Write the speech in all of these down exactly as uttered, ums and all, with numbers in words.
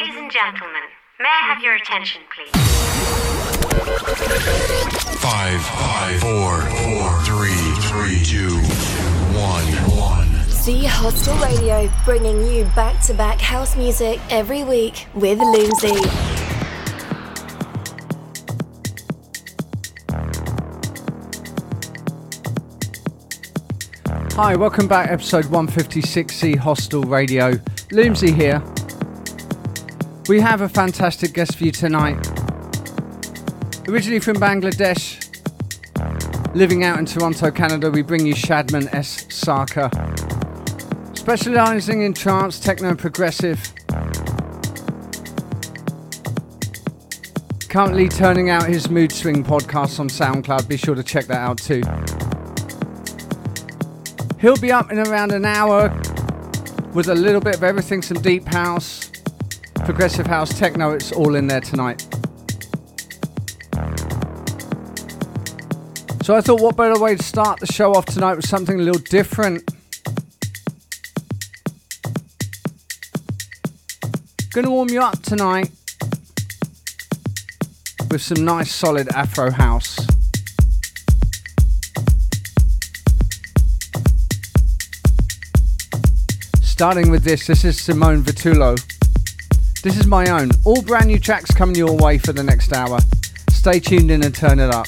Ladies and gentlemen, may I have your attention, please? Five, five, four, four, three, three, two, one, one. Z Hostel Radio, bringing you back-to-back house music every week with Loomsie. Hi, welcome back, episode one fifty-six, Z Hostel Radio. Loomsie here. We have a fantastic guest for you tonight. Originally from Bangladesh, living out in Toronto, Canada, we bring you Shadman S. Sarker. Specialising in trance, techno and progressive. Currently turning out his Mood Swing podcast on SoundCloud. Be sure to check that out too. He'll be up in around an hour with a little bit of everything, some deep house, progressive house, techno, it's all in there tonight. So I thought what better way to start the show off tonight with something a little different. Gonna warm you up tonight with some nice solid Afro house. Starting with this, this is Simone Vitulo. This is my own. All brand new tracks coming your way for the next hour. Stay tuned in and turn it up.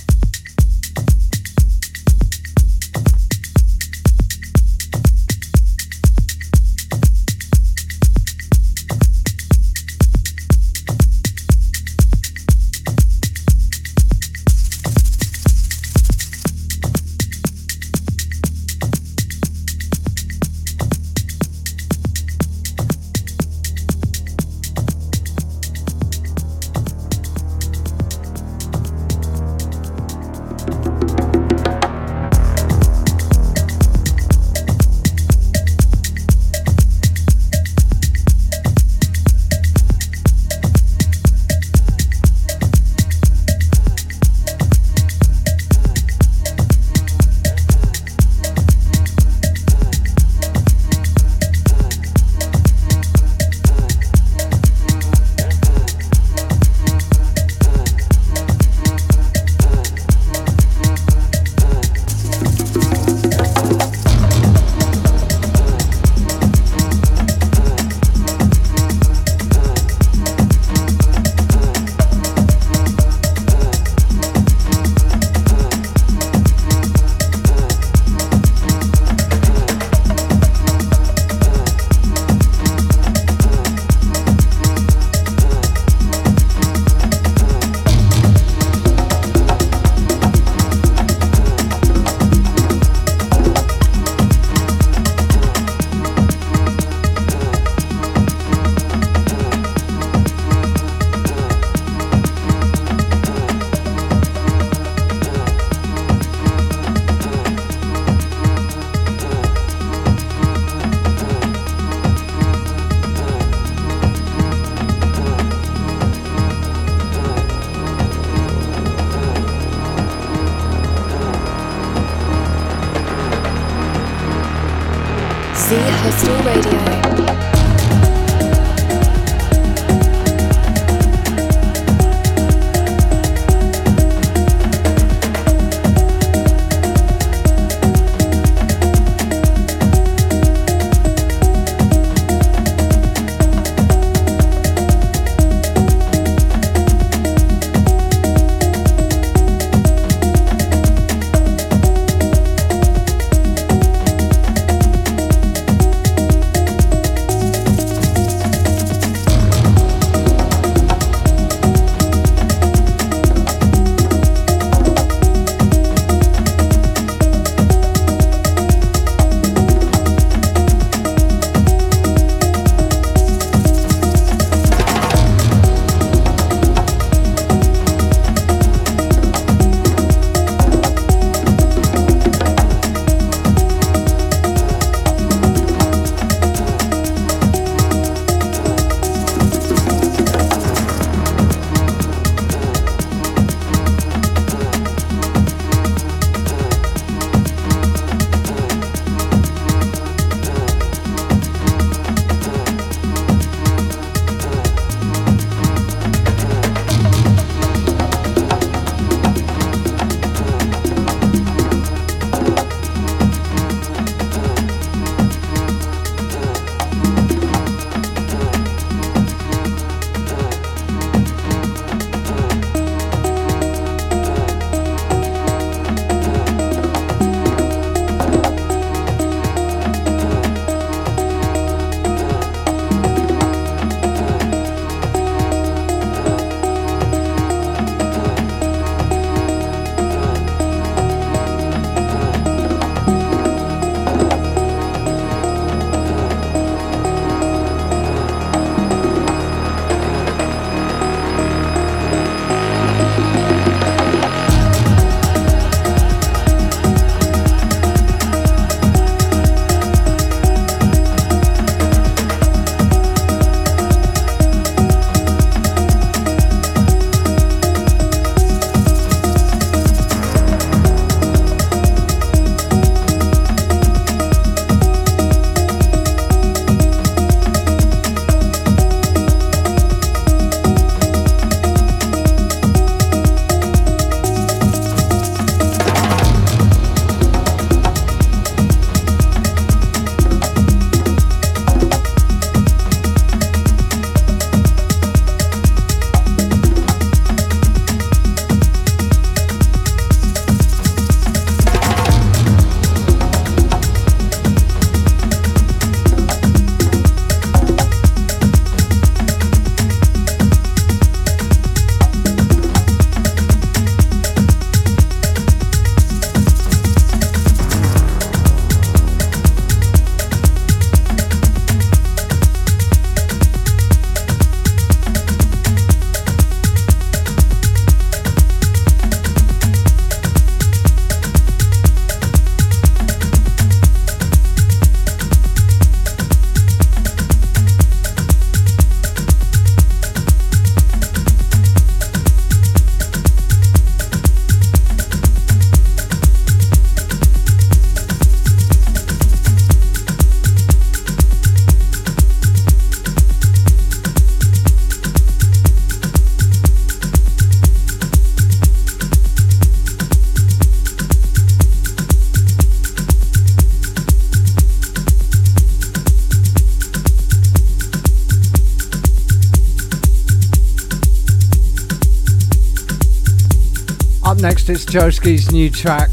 Up next is Joski's new track.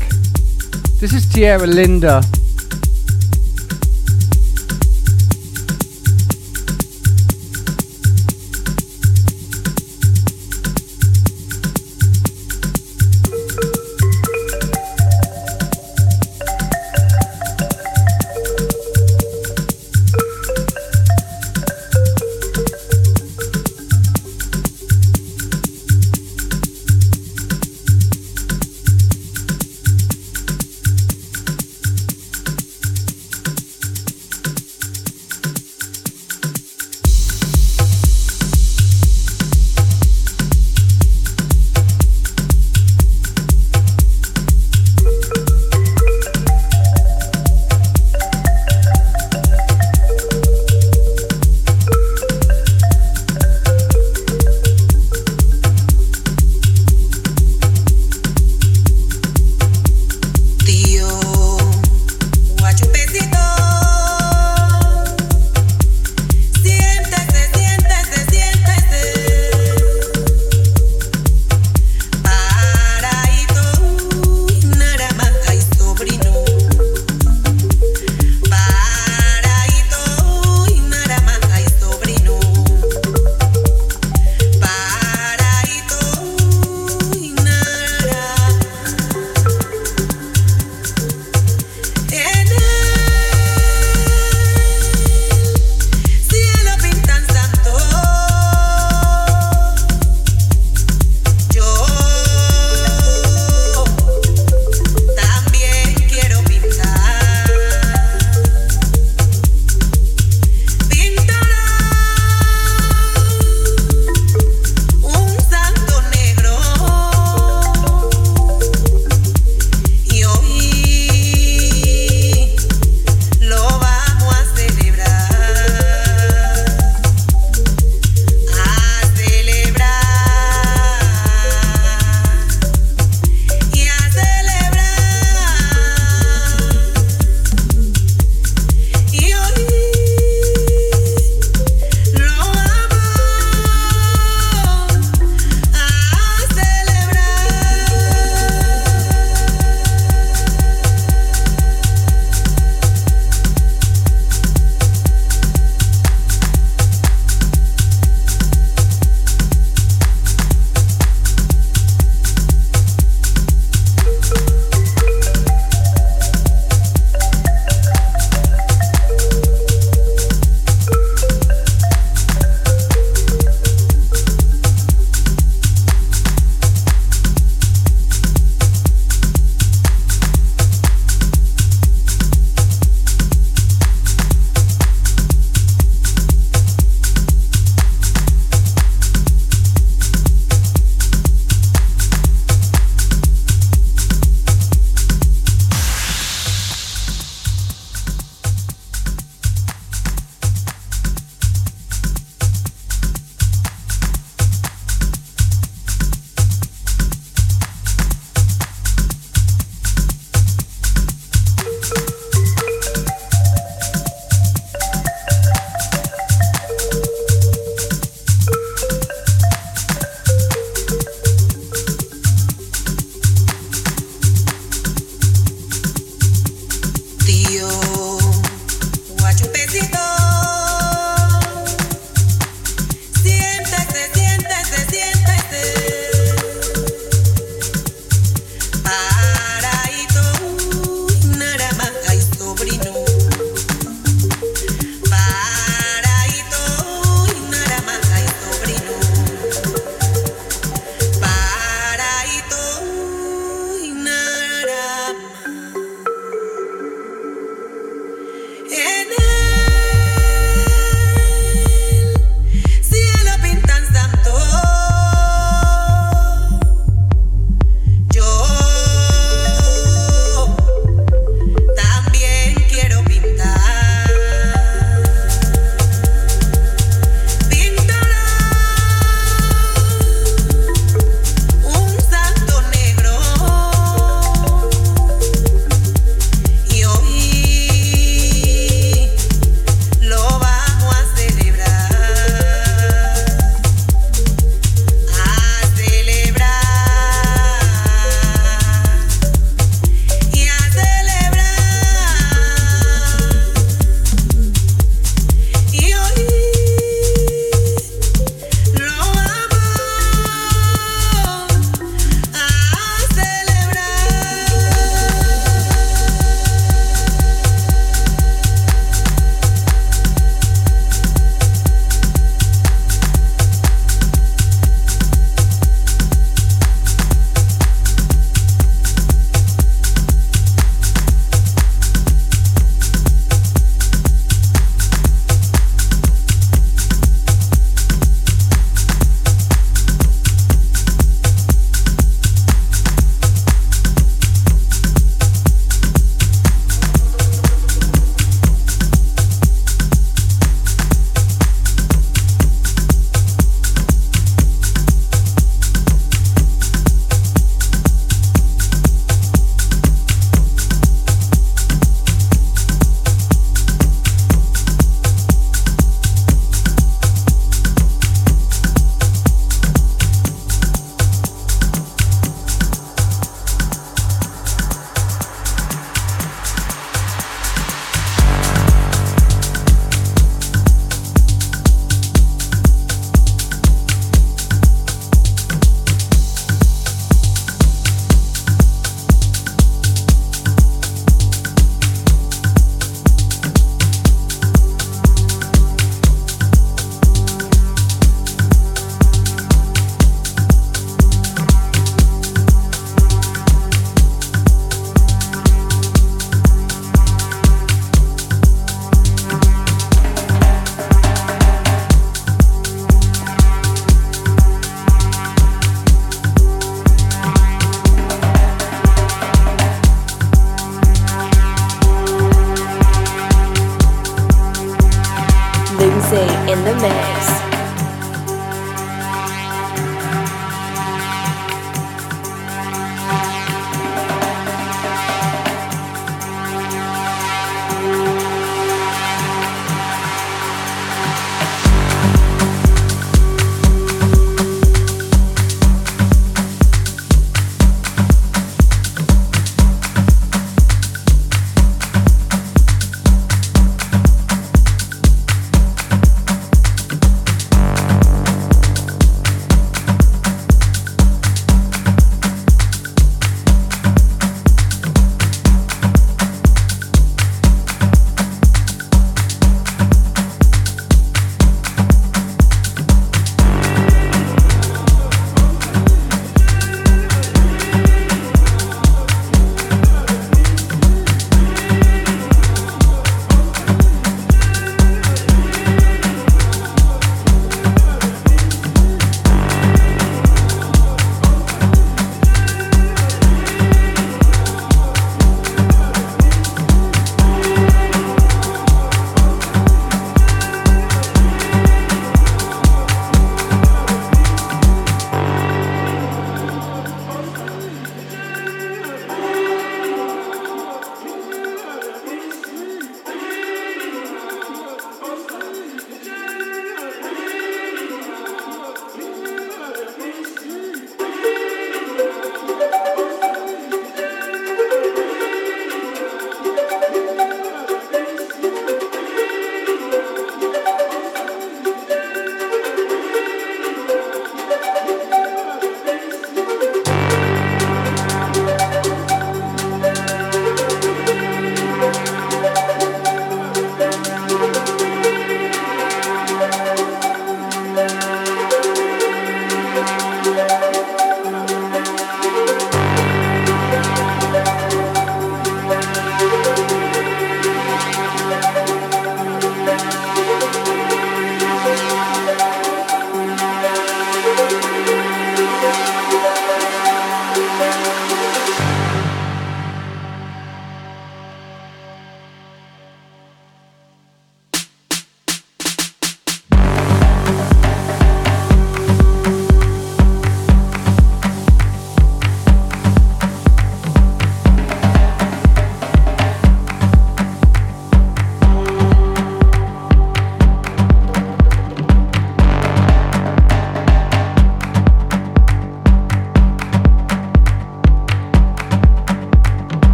This is Tierra Linda.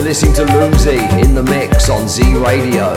You're listening to Loomsie in the mix on Z Radio.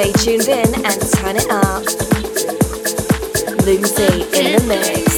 Stay tuned in and turn it up. Loomsie in the mix.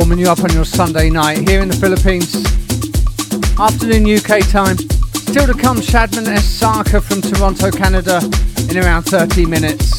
warming you up on your Sunday night here in the Philippines. Afternoon U K time. Still to come, Shadman S. Sarker from Toronto, Canada, in around thirty minutes.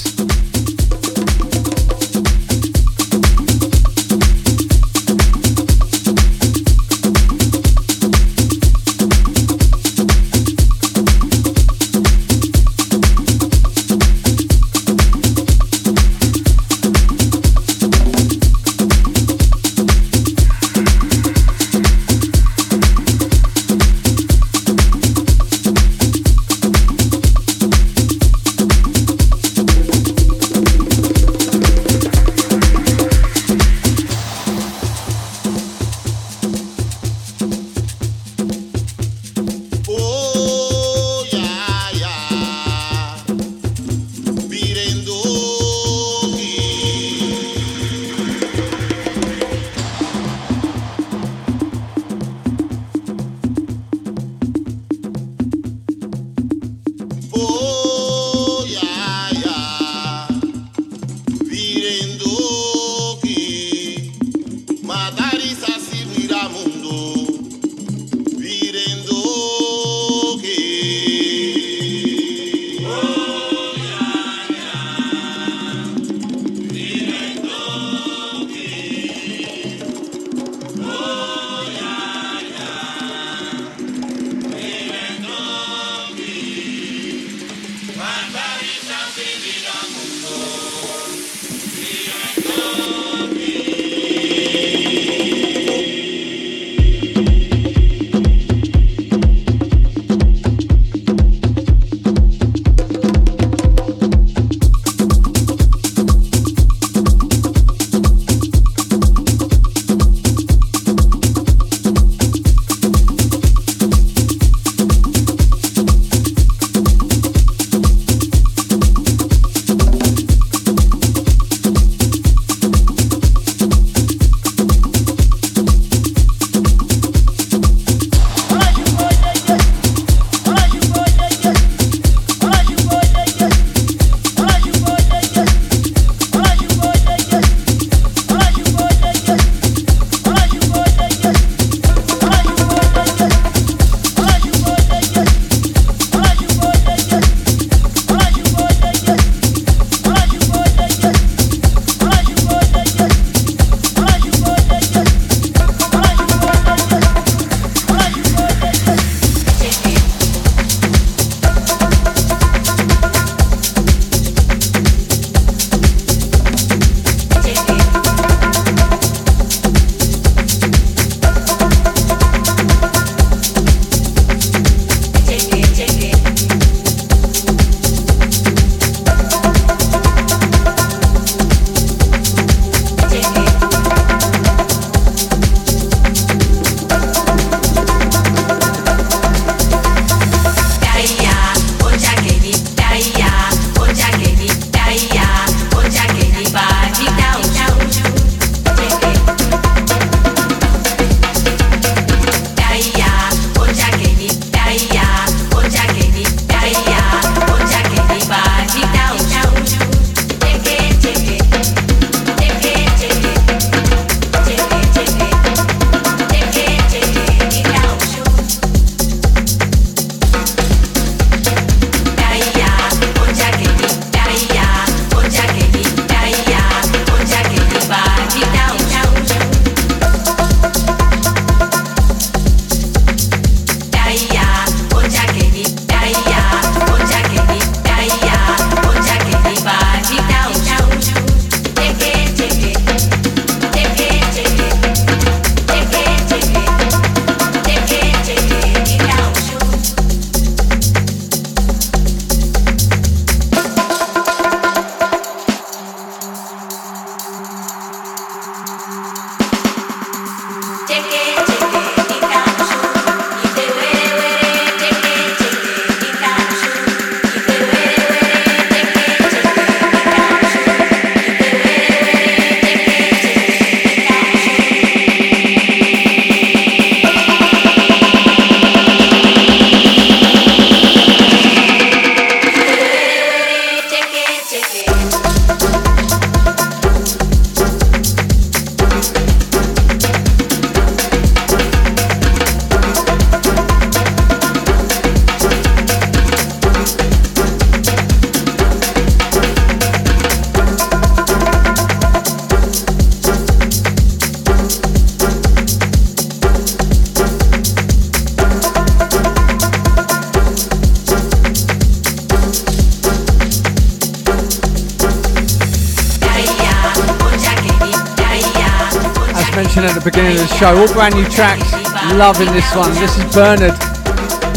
mentioned at the beginning of the show, all brand new tracks, loving this one. This is Bernard,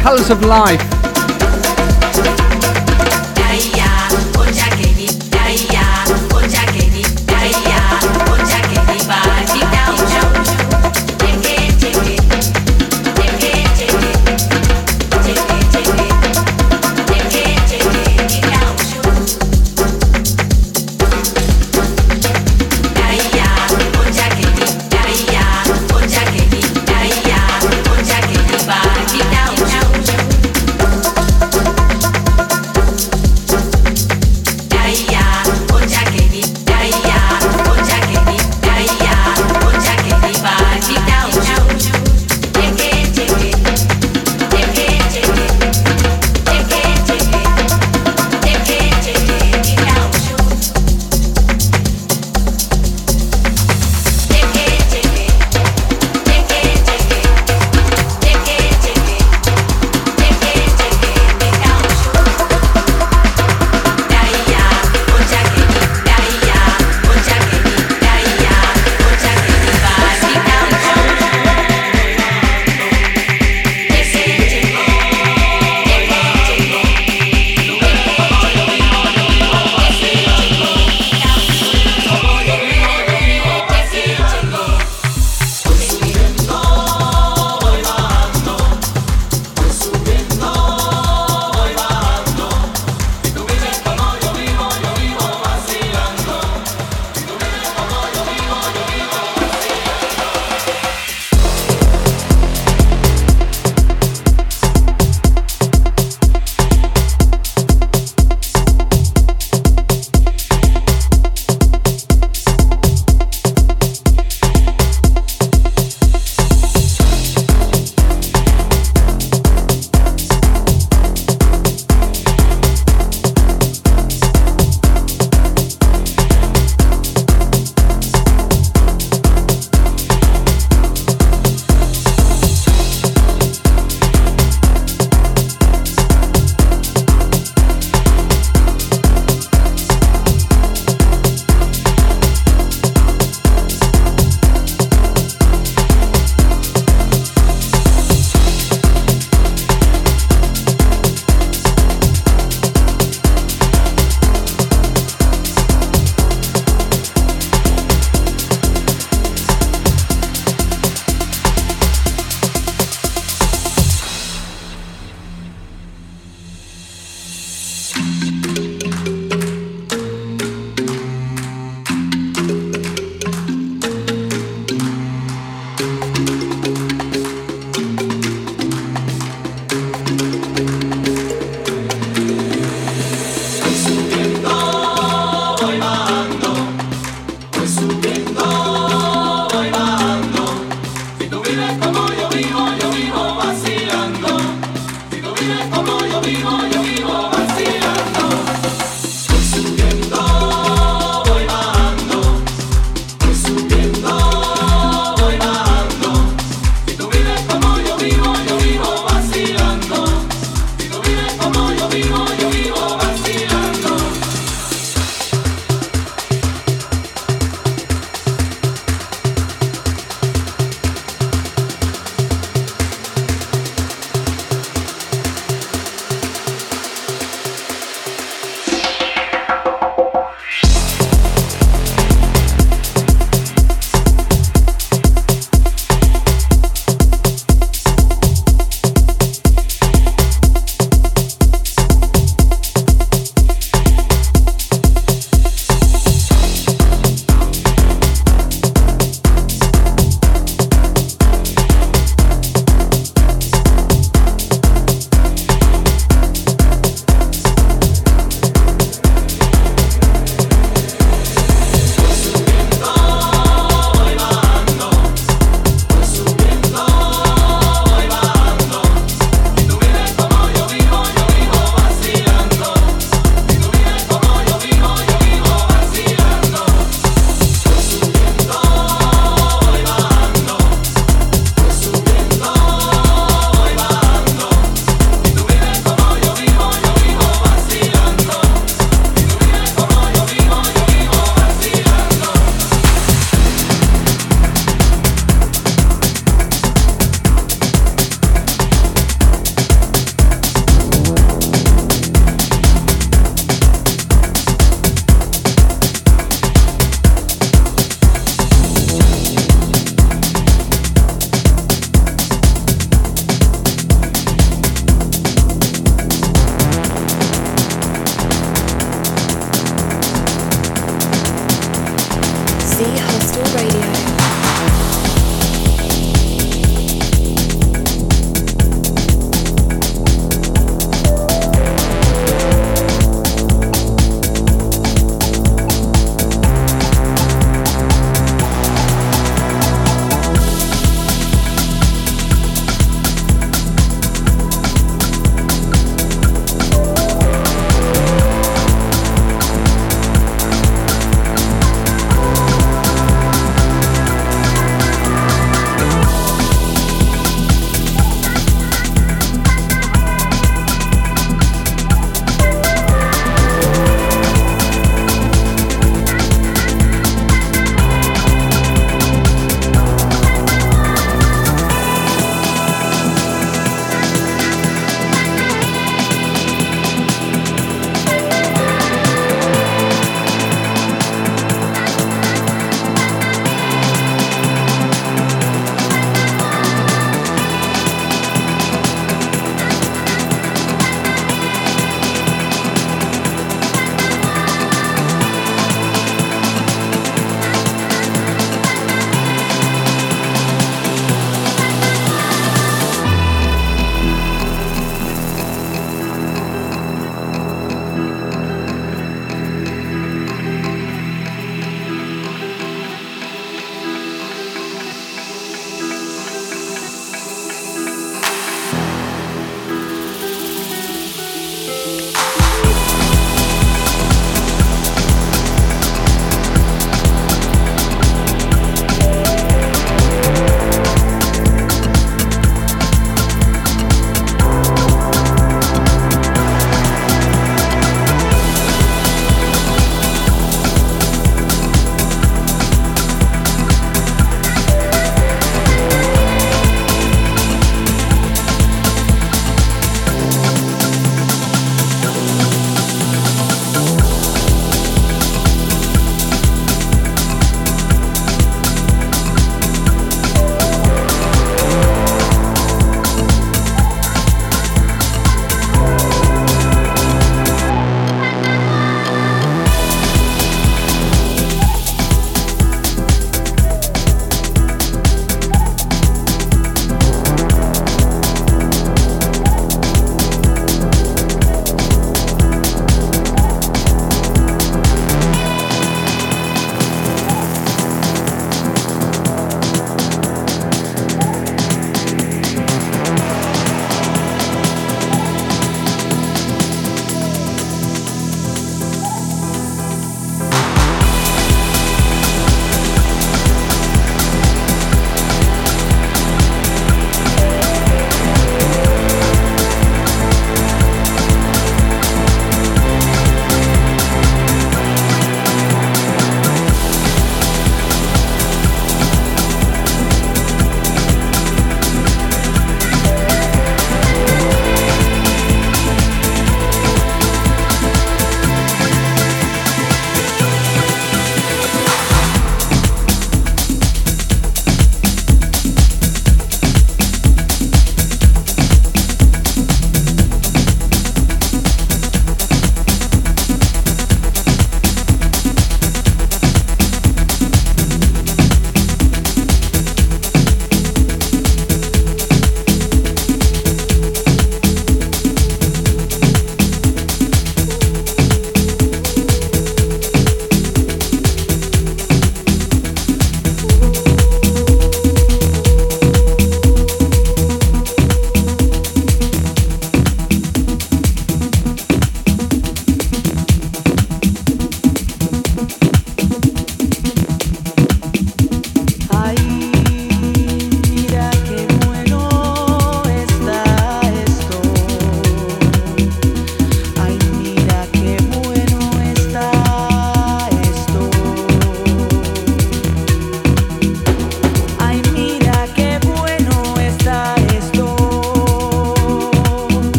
Colours of Life.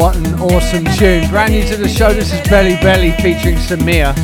What an awesome tune. Brand new to the show, this is Belly Belly featuring Samir.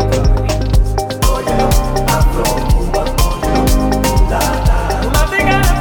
Oye, afro, cuba, coño, la, la. Una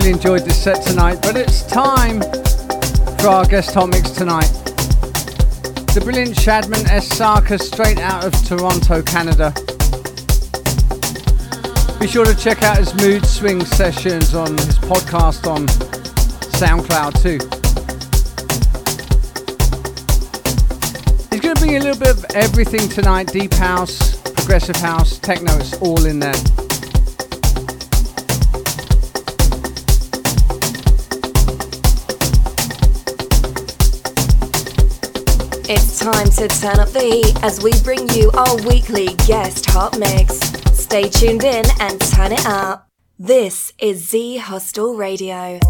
really enjoyed this set tonight, but it's time for our guest hot mix tonight. The brilliant Shadman S. Sarker, straight out of Toronto, Canada. Be sure to check out his Mood Swing sessions on his podcast on SoundCloud too. He's going to bring you a little bit of everything tonight, deep house, progressive house, techno, it's all in there. It's time to turn up the heat as we bring you our weekly guest hot mix. Stay tuned in and turn it up. This is Z Hostel Radio.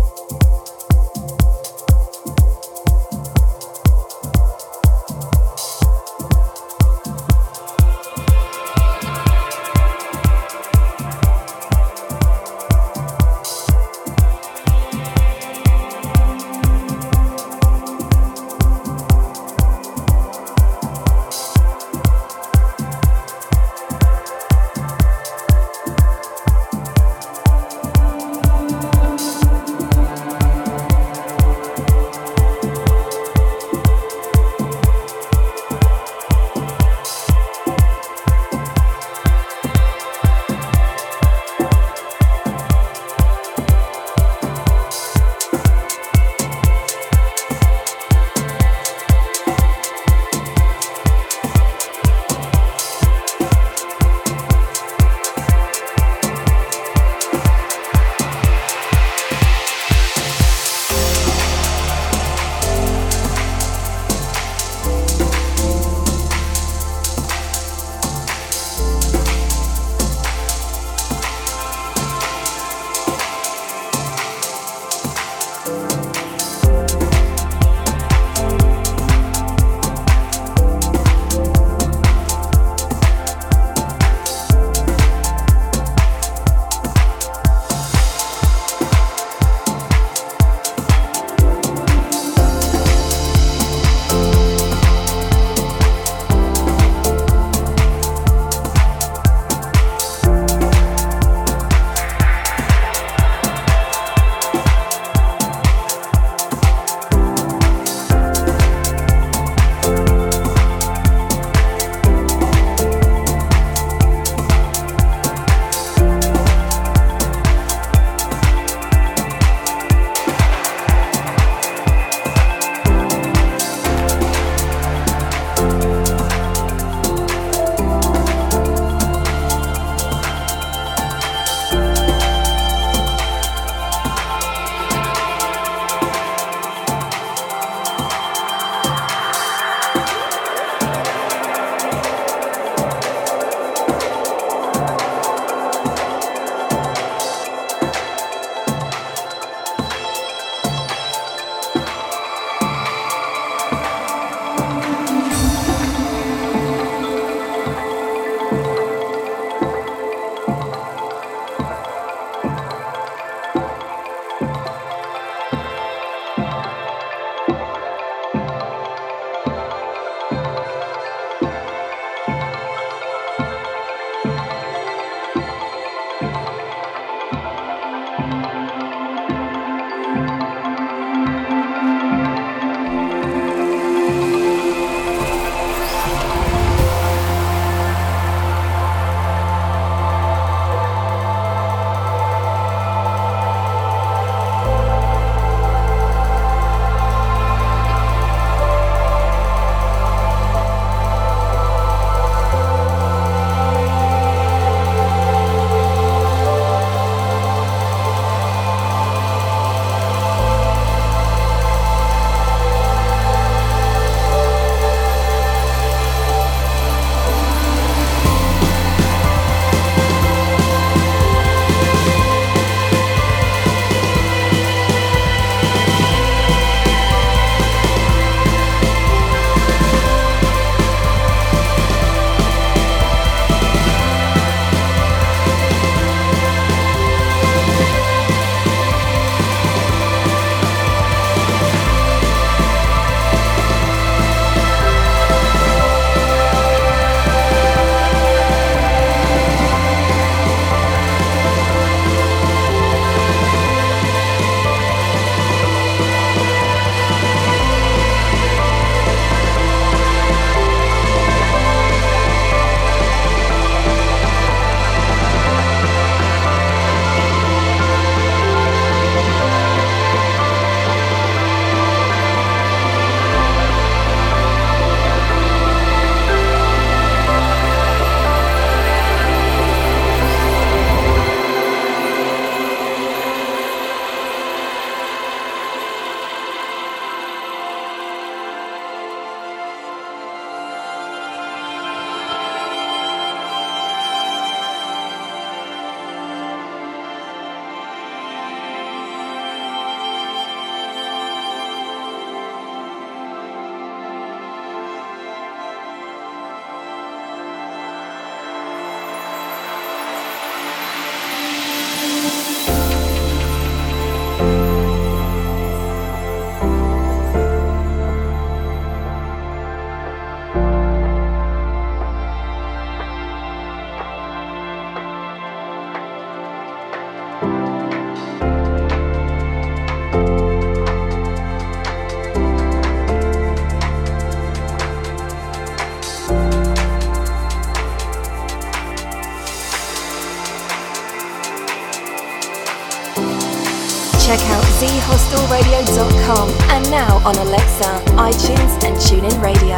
Z Hostel Radio dot com and now on Alexa, iTunes and TuneIn Radio.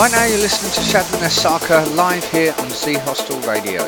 Right now you're listening to Shadman S. Sarker live here on Z Hostel Radio.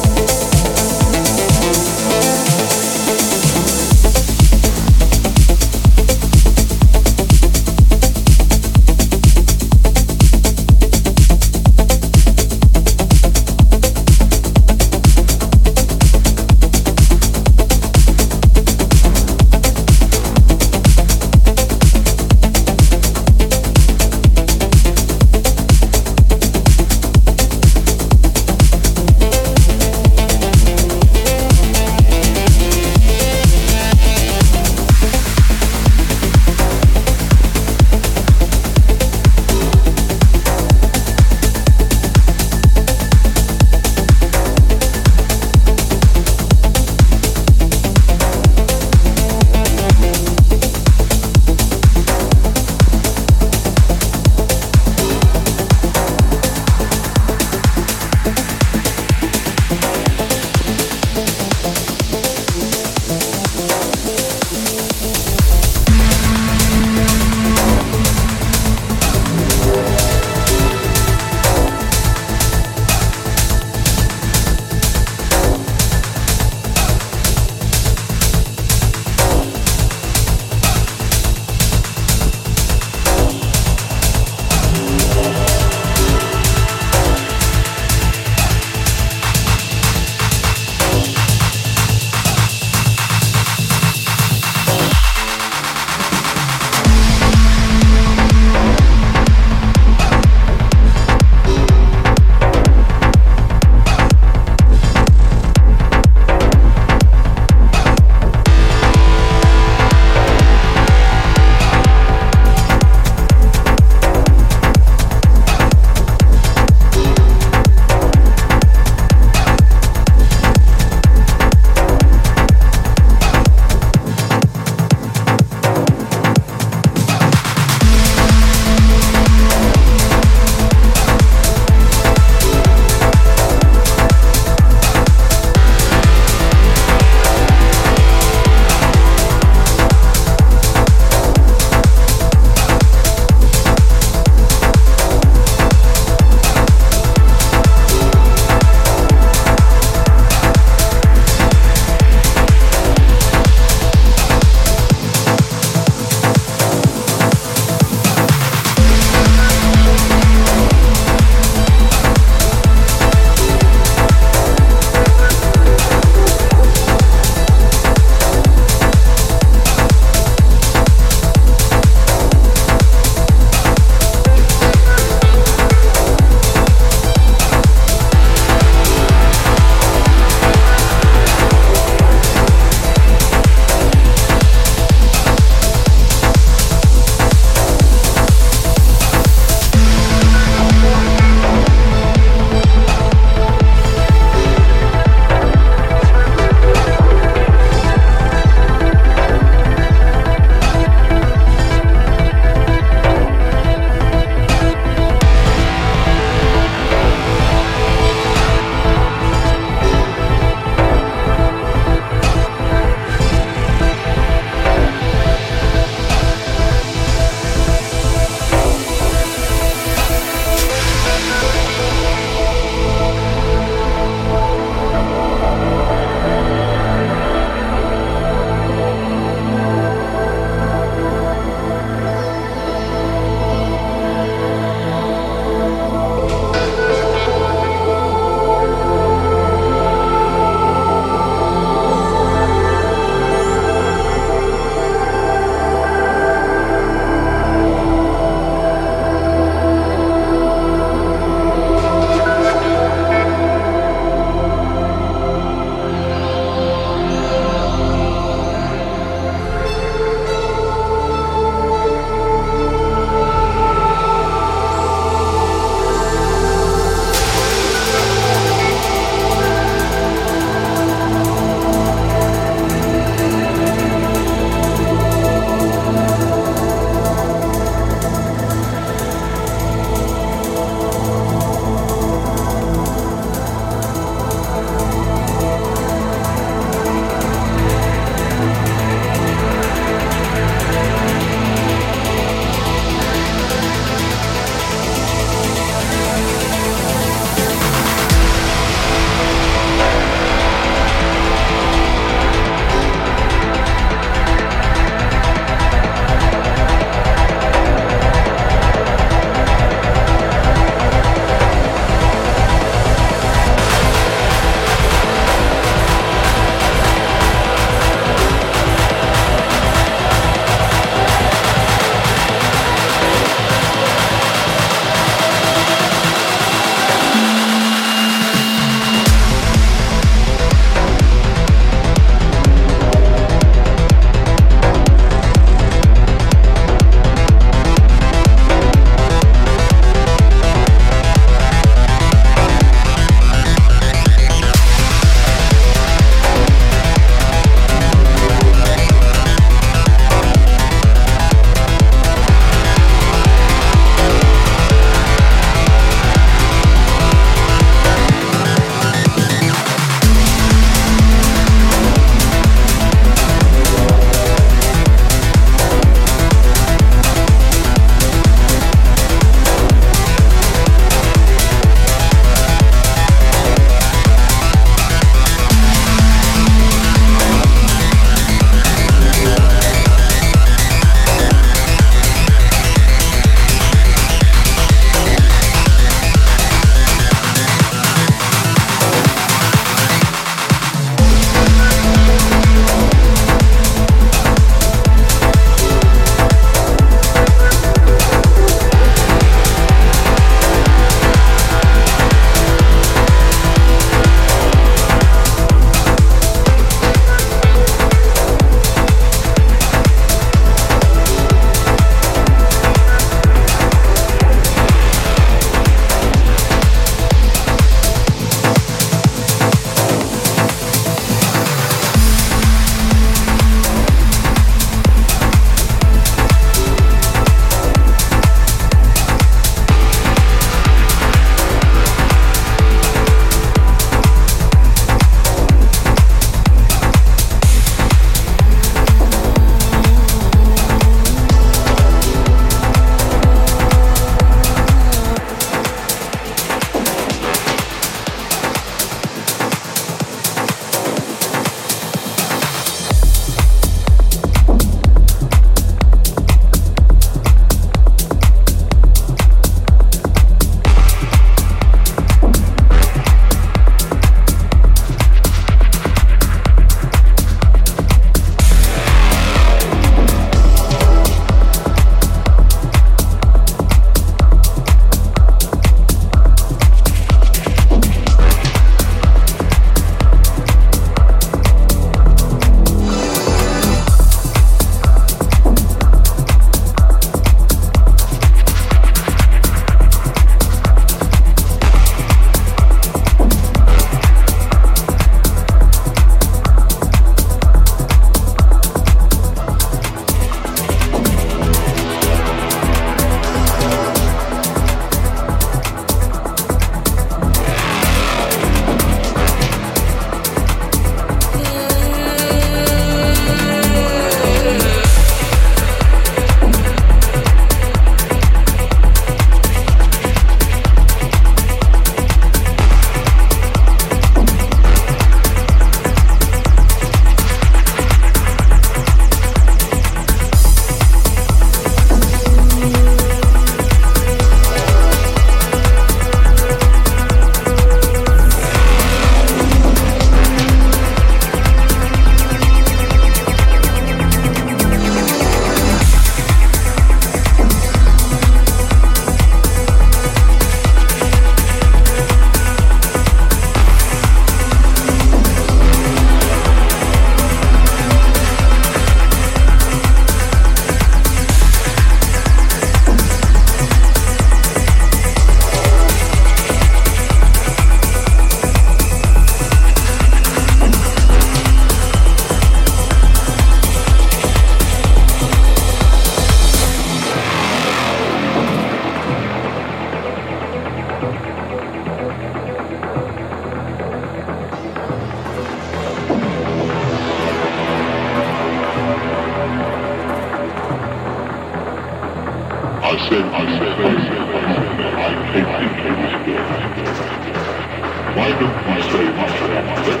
said, I said, I said, I said, I can't think it was good. Why don't we say, I said, I said,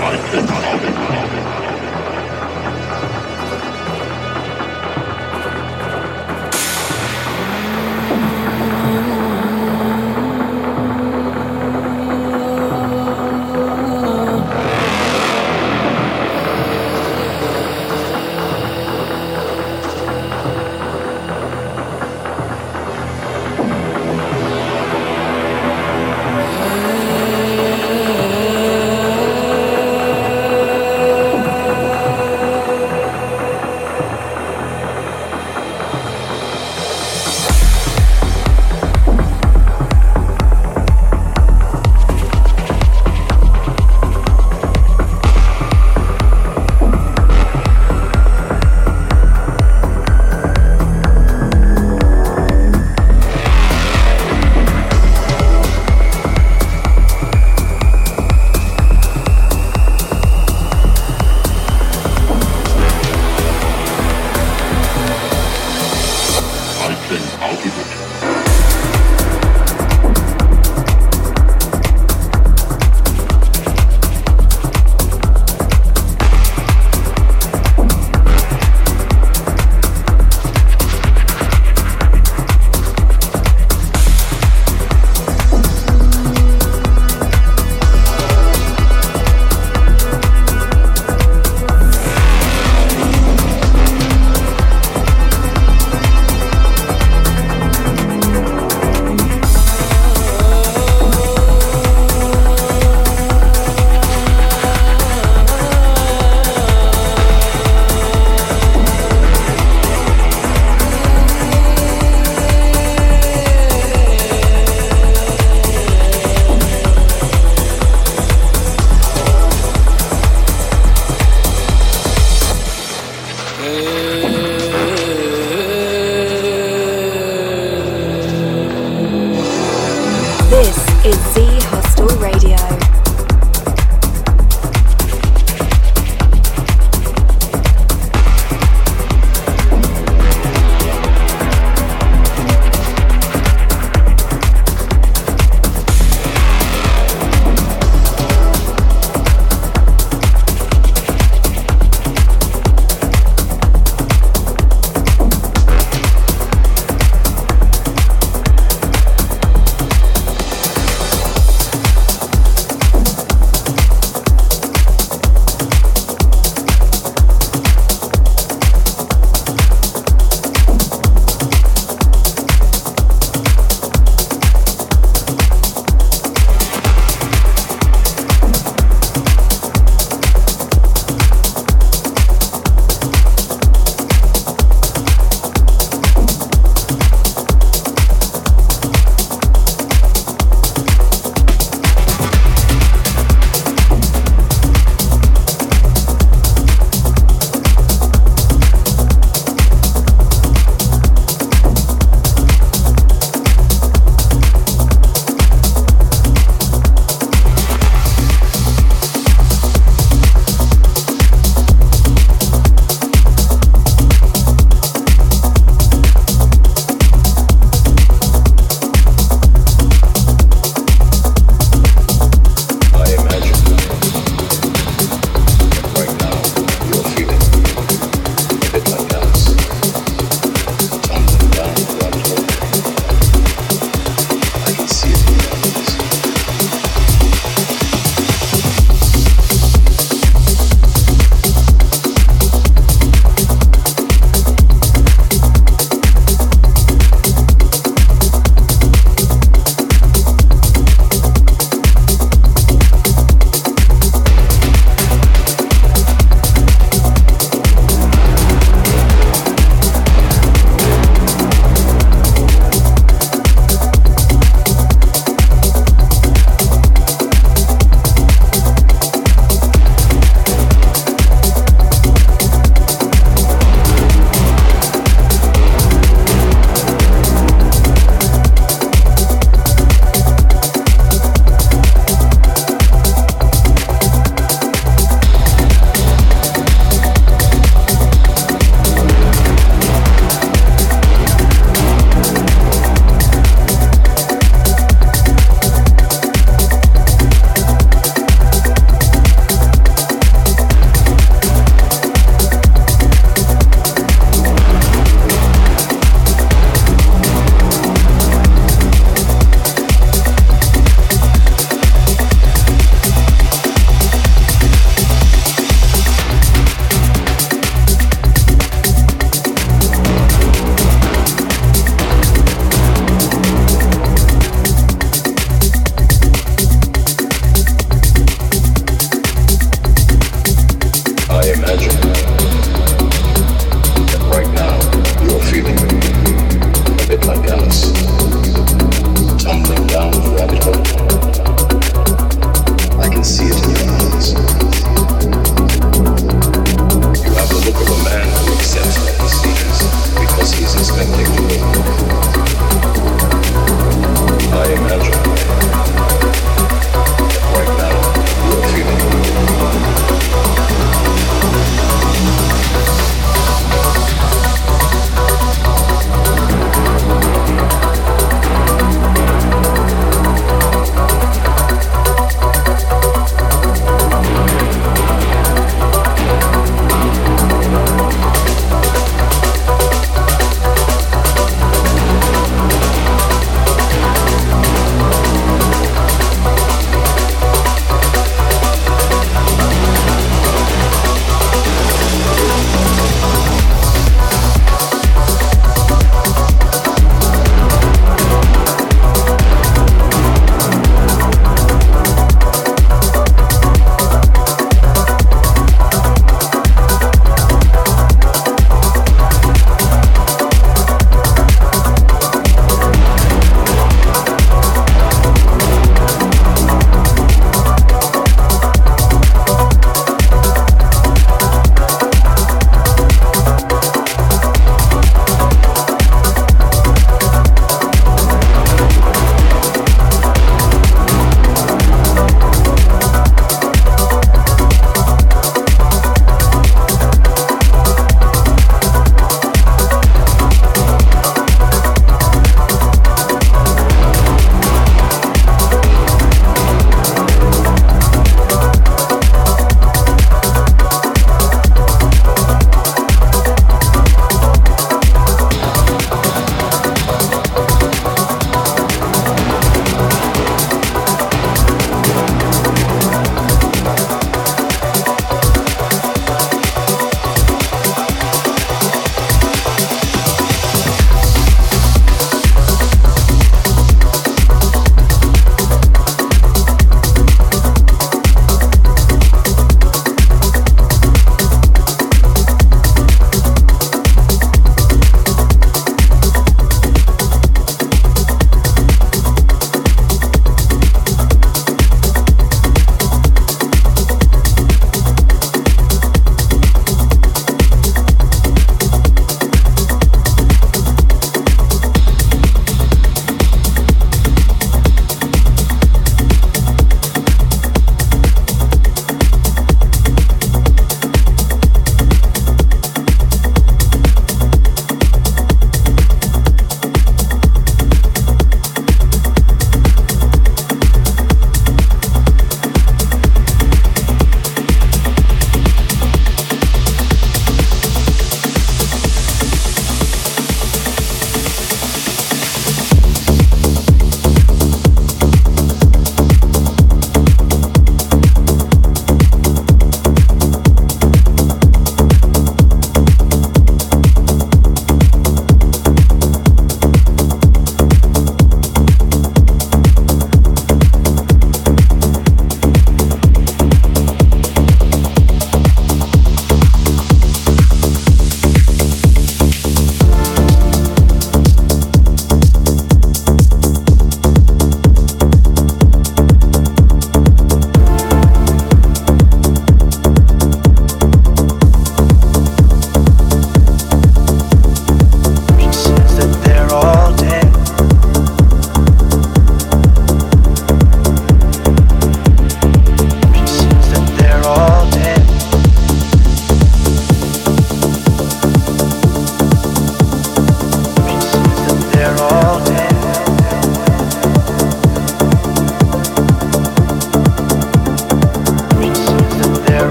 I can't think it was good.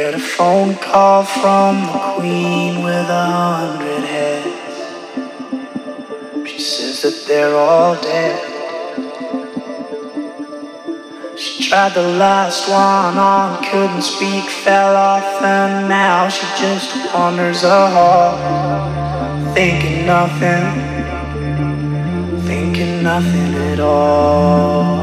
Get a phone call from the queen with a hundred heads. She says that they're all dead. She tried the last one on, couldn't speak, fell off, and now she just wanders a hall, thinking nothing, thinking nothing at all.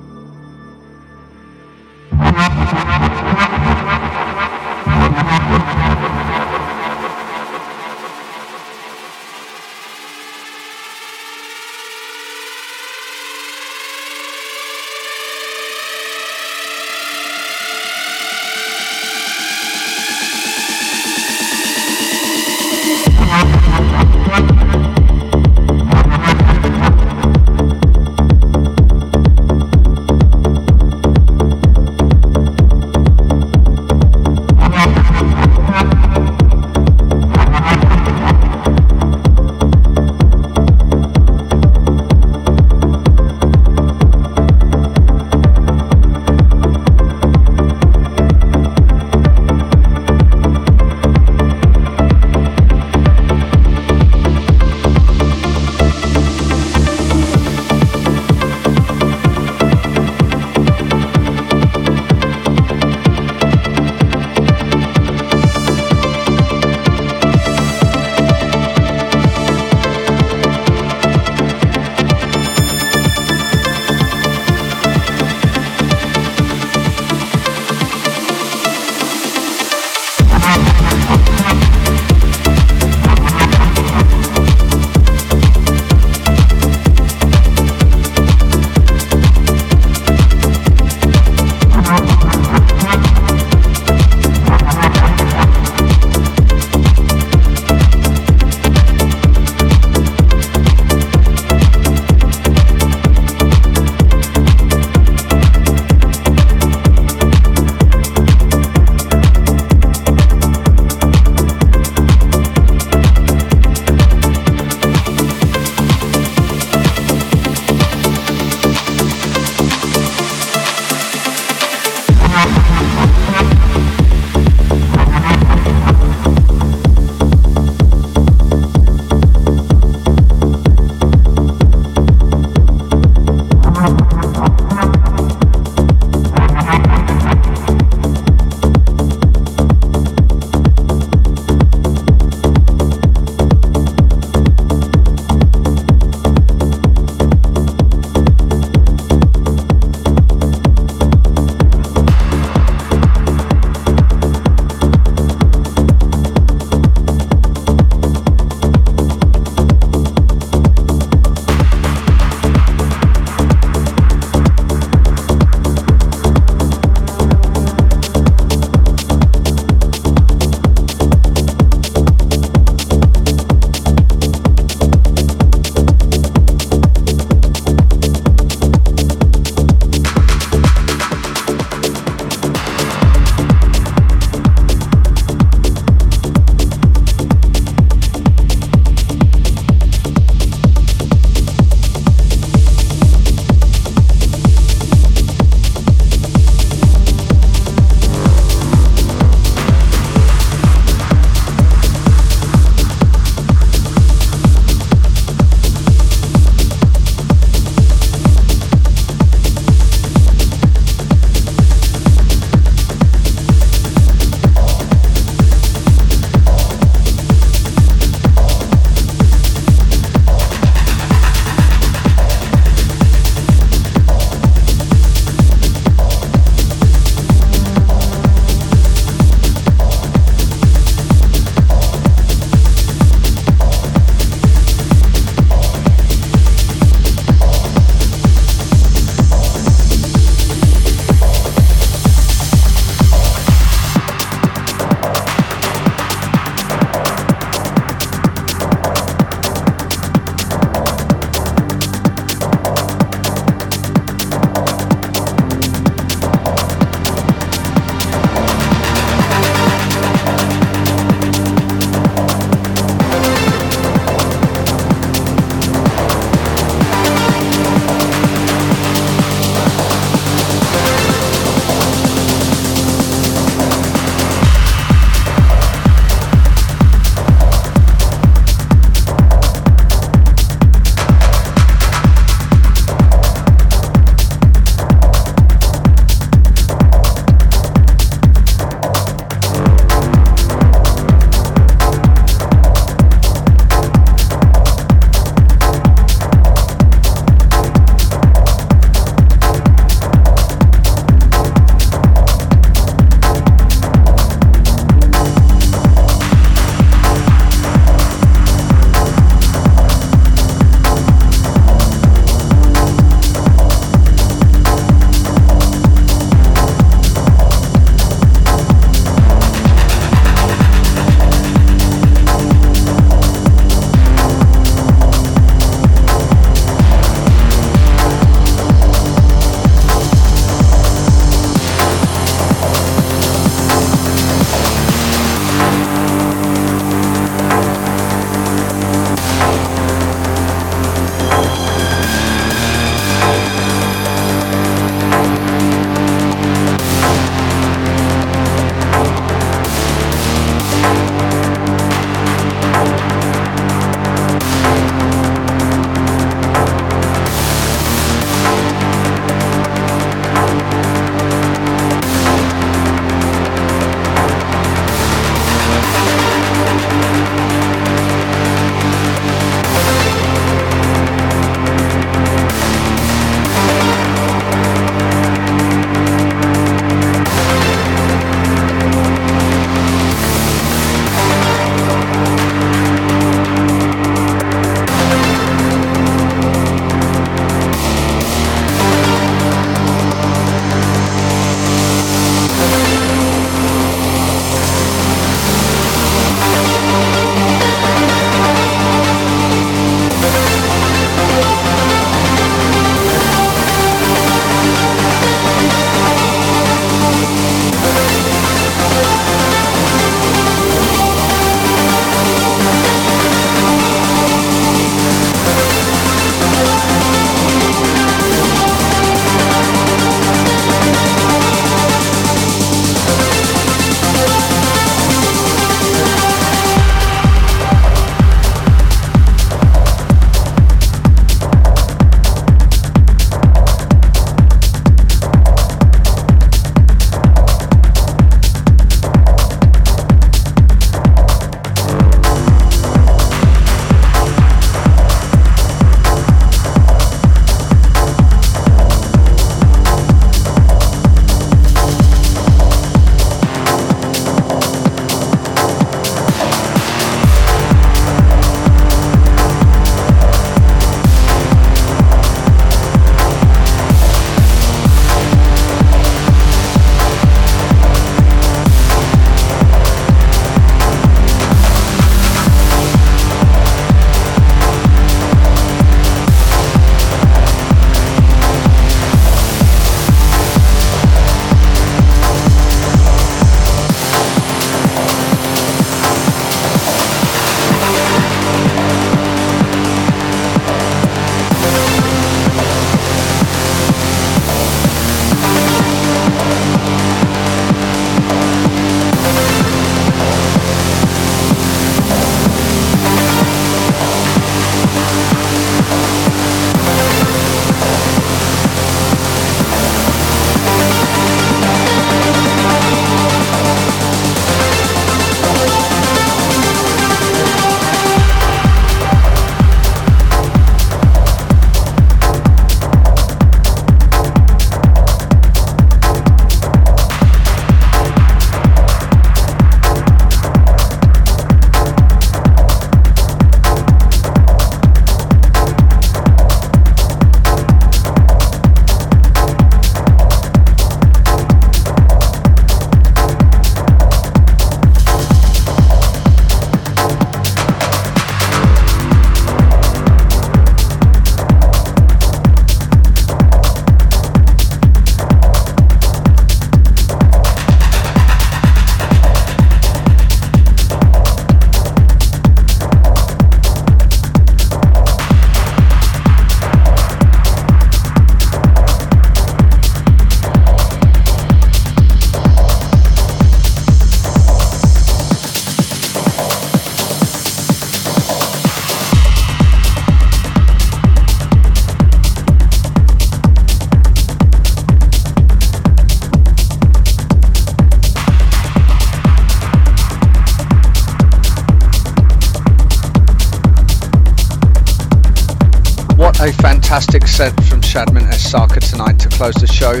A fantastic set from Shadman S. Sarker tonight to close the show.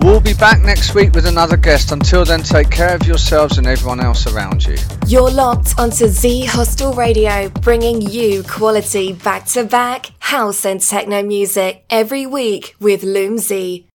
We'll be back next week with another guest. Until then, take care of yourselves and everyone else around you. You're locked onto Z Hostel Radio, bringing you quality back-to-back house and techno music every week with Loomsie.